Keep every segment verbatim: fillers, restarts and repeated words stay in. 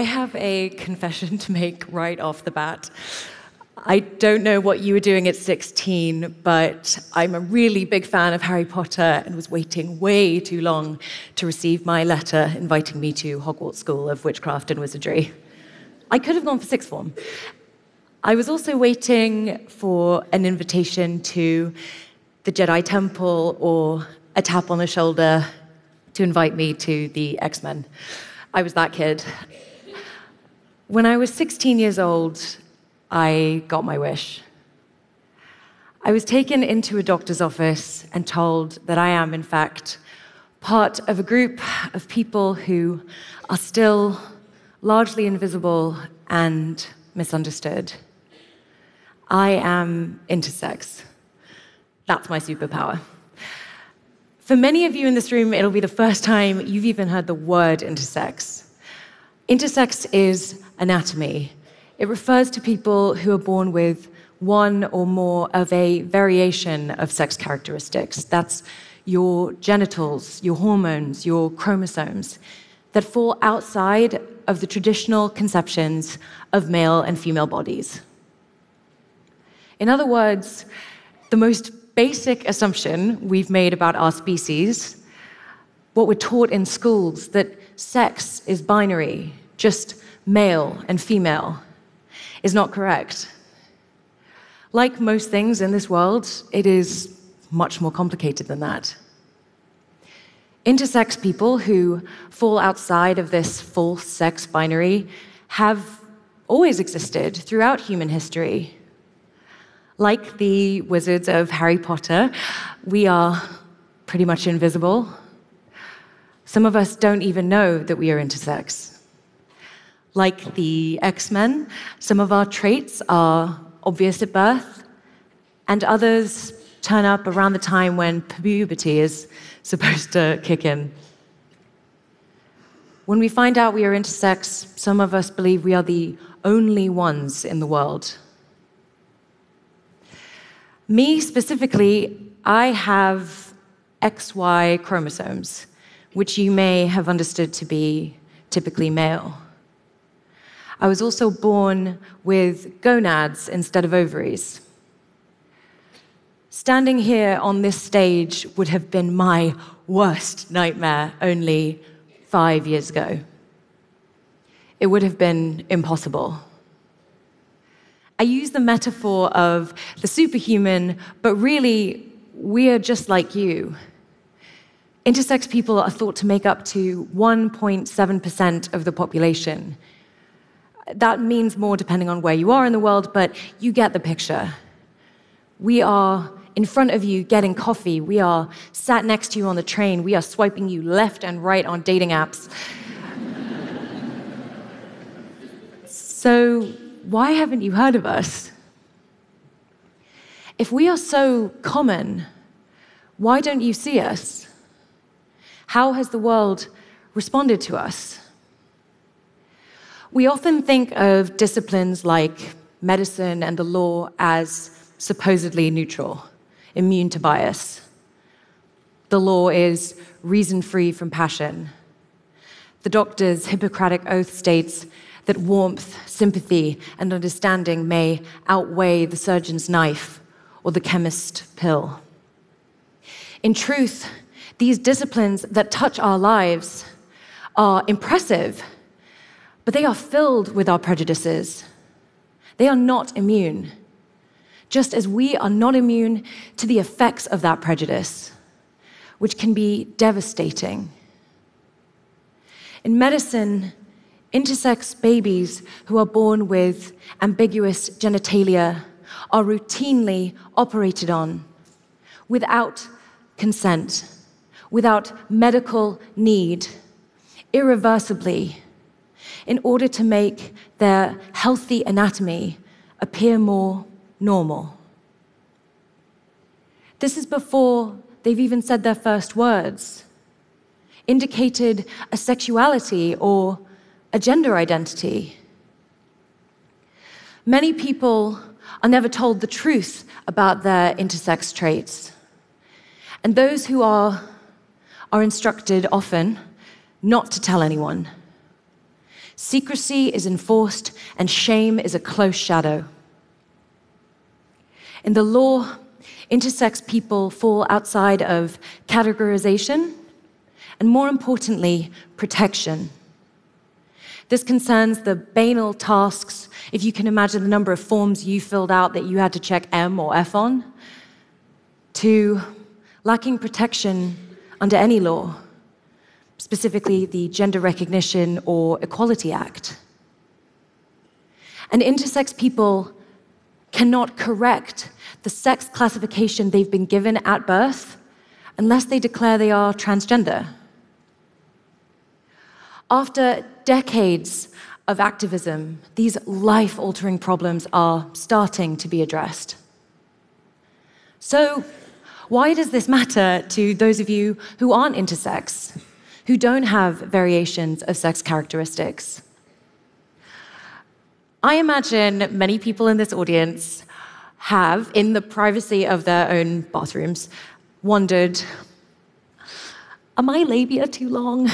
I have a confession to make right off the bat. I don't know what you were doing at sixteen, but I'm a really big fan of Harry Potter and was waiting way too long to receive my letter inviting me to Hogwarts School of Witchcraft and Wizardry. I could have gone for sixth form. I was also waiting for an invitation to the Jedi Temple or a tap on the shoulder to invite me to the X-Men. I was that kid. When I was sixteen years old, I got my wish. I was taken into a doctor's office and told that I am, in fact, part of a group of people who are still largely invisible and misunderstood. I am intersex. That's my superpower. For many of you in this room, it'll be the first time you've even heard the word intersex. Intersex is anatomy. It refers to people who are born with one or more of a variation of sex characteristics. That's your genitals, your hormones, your chromosomes, that fall outside of the traditional conceptions of male and female bodies. In other words, the most basic assumption we've made about our species, what we're taught in schools, that sex is binary, just male and female, is not correct. Like most things in this world, it is much more complicated than that. Intersex people who fall outside of this full sex binary have always existed throughout human history. Like the wizards of Harry Potter, we are pretty much invisible. Some of us don't even know that we are intersex. Like the X-Men, some of our traits are obvious at birth, and others turn up around the time when puberty is supposed to kick in. When we find out we are intersex, some of us believe we are the only ones in the world. Me specifically, I have X Y chromosomes, which you may have understood to be typically male. I was also born with gonads instead of ovaries. Standing here on this stage would have been my worst nightmare only five years ago. It would have been impossible. I use the metaphor of the superhuman, but really, we are just like you. Intersex people are thought to make up to one point seven percent of the population. That means more depending on where you are in the world, but you get the picture. We are in front of you getting coffee. We are sat next to you on the train. We are swiping you left and right on dating apps. So why haven't you heard of us? If we are so common, why don't you see us? How has the world responded to us? We often think of disciplines like medicine and the law as supposedly neutral, immune to bias. The law is reason-free from passion. The doctor's Hippocratic oath states that warmth, sympathy, and understanding may outweigh the surgeon's knife or the chemist's pill. In truth, these disciplines that touch our lives are impressive, but they are filled with our prejudices. They are not immune, just as we are not immune to the effects of that prejudice, which can be devastating. In medicine, intersex babies who are born with ambiguous genitalia are routinely operated on without consent, without medical need, irreversibly, in order to make their healthy anatomy appear more normal. This is before they've even said their first words, indicated a sexuality or a gender identity. Many people are never told the truth about their intersex traits, and those who are are instructed often not to tell anyone, Secrecy is enforced, and shame is a close shadow. In the law, intersex people fall outside of categorization and, more importantly, protection. This concerns the banal tasks. If you can imagine the number of forms you filled out that you had to check M or F on, to lacking protection under any law, specifically the Gender Recognition or Equality Act. And intersex people cannot correct the sex classification they've been given at birth unless they declare they are transgender. After decades of activism, these life-altering problems are starting to be addressed. So, why does this matter to those of you who aren't intersex, who don't have variations of sex characteristics? I imagine many people in this audience have, in the privacy of their own bathrooms, wondered, are my labia too long?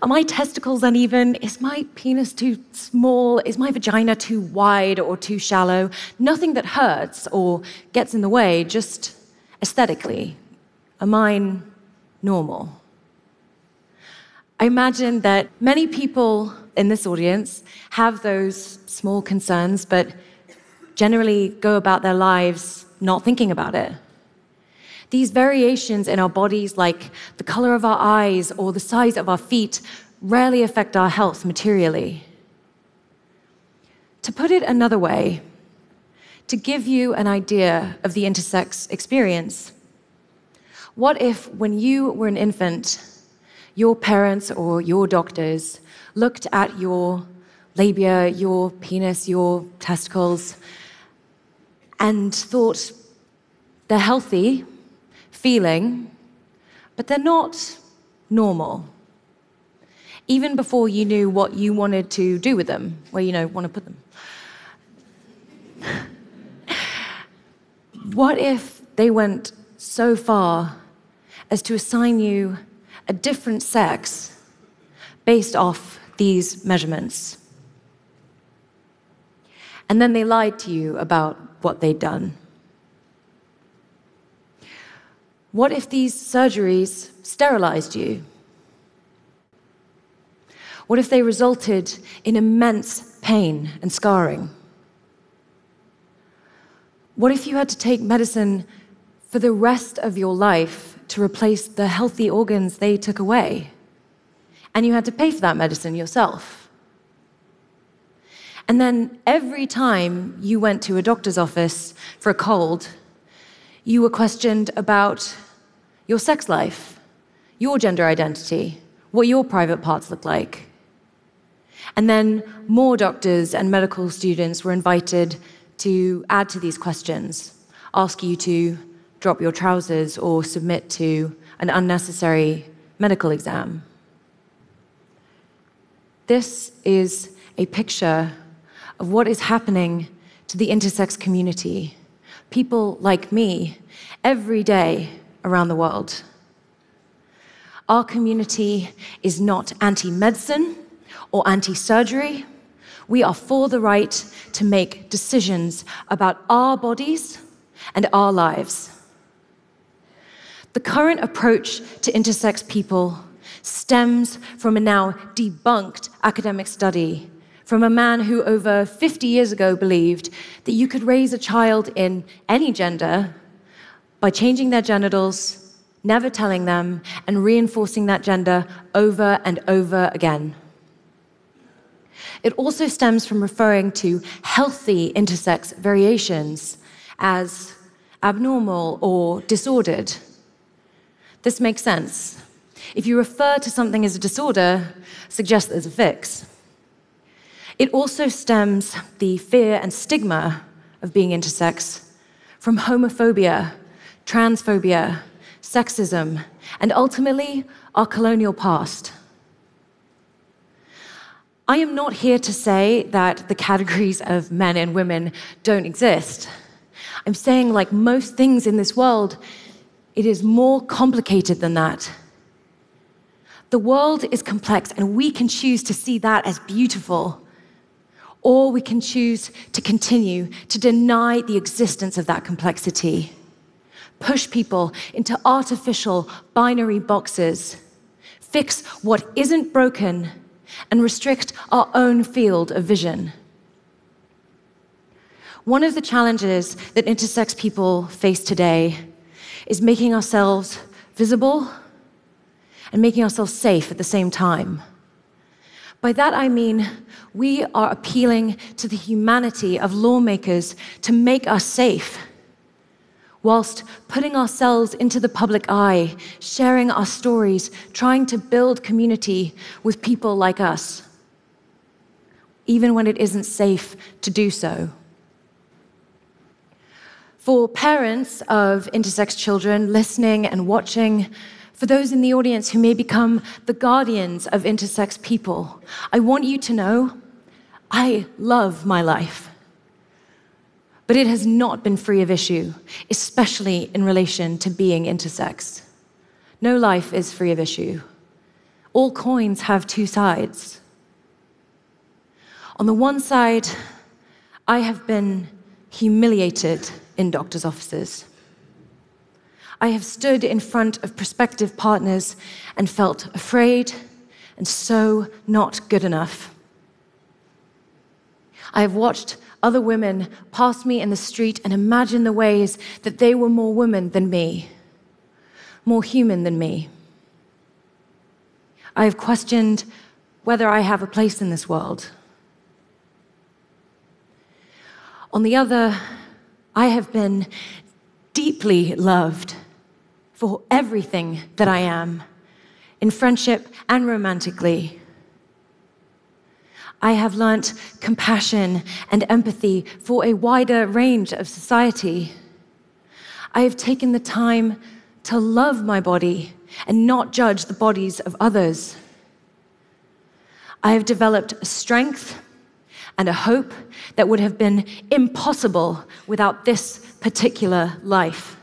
Are my testicles uneven? Is my penis too small? Is my vagina too wide or too shallow? Nothing that hurts or gets in the way, just aesthetically. Are mine normal? I imagine that many people in this audience have those small concerns, but generally go about their lives not thinking about it. These variations in our bodies, like the color of our eyes or the size of our feet, rarely affect our health materially. To put it another way, to give you an idea of the intersex experience, what if when you were an infant, your parents or your doctors looked at your labia, your penis, your testicles, and thought they're healthy, feeling, but they're not normal, even before you knew what you wanted to do with them, where you know, want to put them. What if they went so far as to assign you a different sex based off these measurements? And then they lied to you about what they'd done. What if these surgeries sterilized you? What if they resulted in immense pain and scarring? What if you had to take medicine for the rest of your life to replace the healthy organs they took away, and you had to pay for that medicine yourself? And then every time you went to a doctor's office for a cold, you were questioned about your sex life, your gender identity, what your private parts look like. And then more doctors and medical students were invited to add to these questions, ask you to drop your trousers or submit to an unnecessary medical exam. This is a picture of what is happening to the intersex community, people like me, every day around the world. Our community is not anti-medicine or anti-surgery. We are for the right to make decisions about our bodies and our lives. The current approach to intersex people stems from a now debunked academic study from a man who over fifty years ago believed that you could raise a child in any gender by changing their genitals, never telling them, and reinforcing that gender over and over again. It also stems from referring to healthy intersex variations as abnormal or disordered. This makes sense. If you refer to something as a disorder, suggest there's a fix. It also stems the fear and stigma of being intersex from homophobia, transphobia, sexism, and ultimately our colonial past. I am not here to say that the categories of men and women don't exist. I'm saying, like most things in this world, it is more complicated than that. The world is complex, and we can choose to see that as beautiful, or we can choose to continue to deny the existence of that complexity, push people into artificial binary boxes, fix what isn't broken, and restrict our own field of vision. One of the challenges that intersex people face today is making ourselves visible and making ourselves safe at the same time. By that I mean we are appealing to the humanity of lawmakers to make us safe, whilst putting ourselves into the public eye, sharing our stories, trying to build community with people like us, even when it isn't safe to do so. For parents of intersex children listening and watching, for those in the audience who may become the guardians of intersex people, I want you to know I love my life. But it has not been free of issue, especially in relation to being intersex. No life is free of issue. All coins have two sides. On the one side, I have been humiliated in doctors' offices. I have stood in front of prospective partners and felt afraid and so not good enough. I have watched other women pass me in the street and imagine the ways that they were more woman than me, more human than me. I have questioned whether I have a place in this world. On the other, I have been deeply loved for everything that I am, in friendship and romantically. I have learnt compassion and empathy for a wider range of society. I have taken the time to love my body and not judge the bodies of others. I have developed a strength and a hope that would have been impossible without this particular life.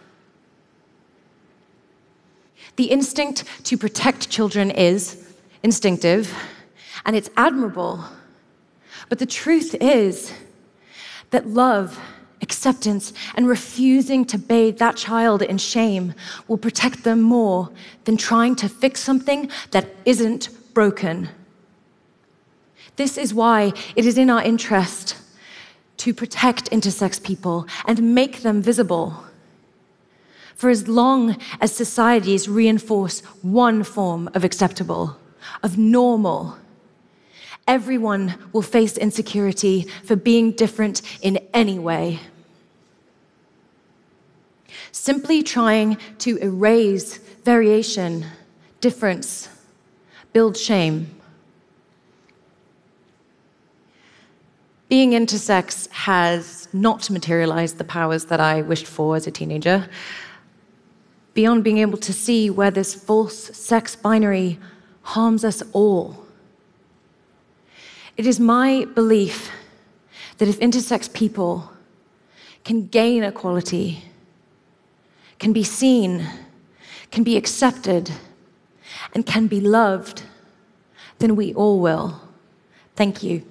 The instinct to protect children is instinctive, and it's admirable. But the truth is that love, acceptance, and refusing to bathe that child in shame will protect them more than trying to fix something that isn't broken. This is why it is in our interest to protect intersex people and make them visible. For as long as societies reinforce one form of acceptable, of normal, everyone will face insecurity for being different in any way. Simply trying to erase variation, difference, builds shame. Being intersex has not materialized the powers that I wished for as a teenager. Beyond being able to see where this false sex binary harms us all. It is my belief that if intersex people can gain equality, can be seen, can be accepted, and can be loved, then we all will. Thank you.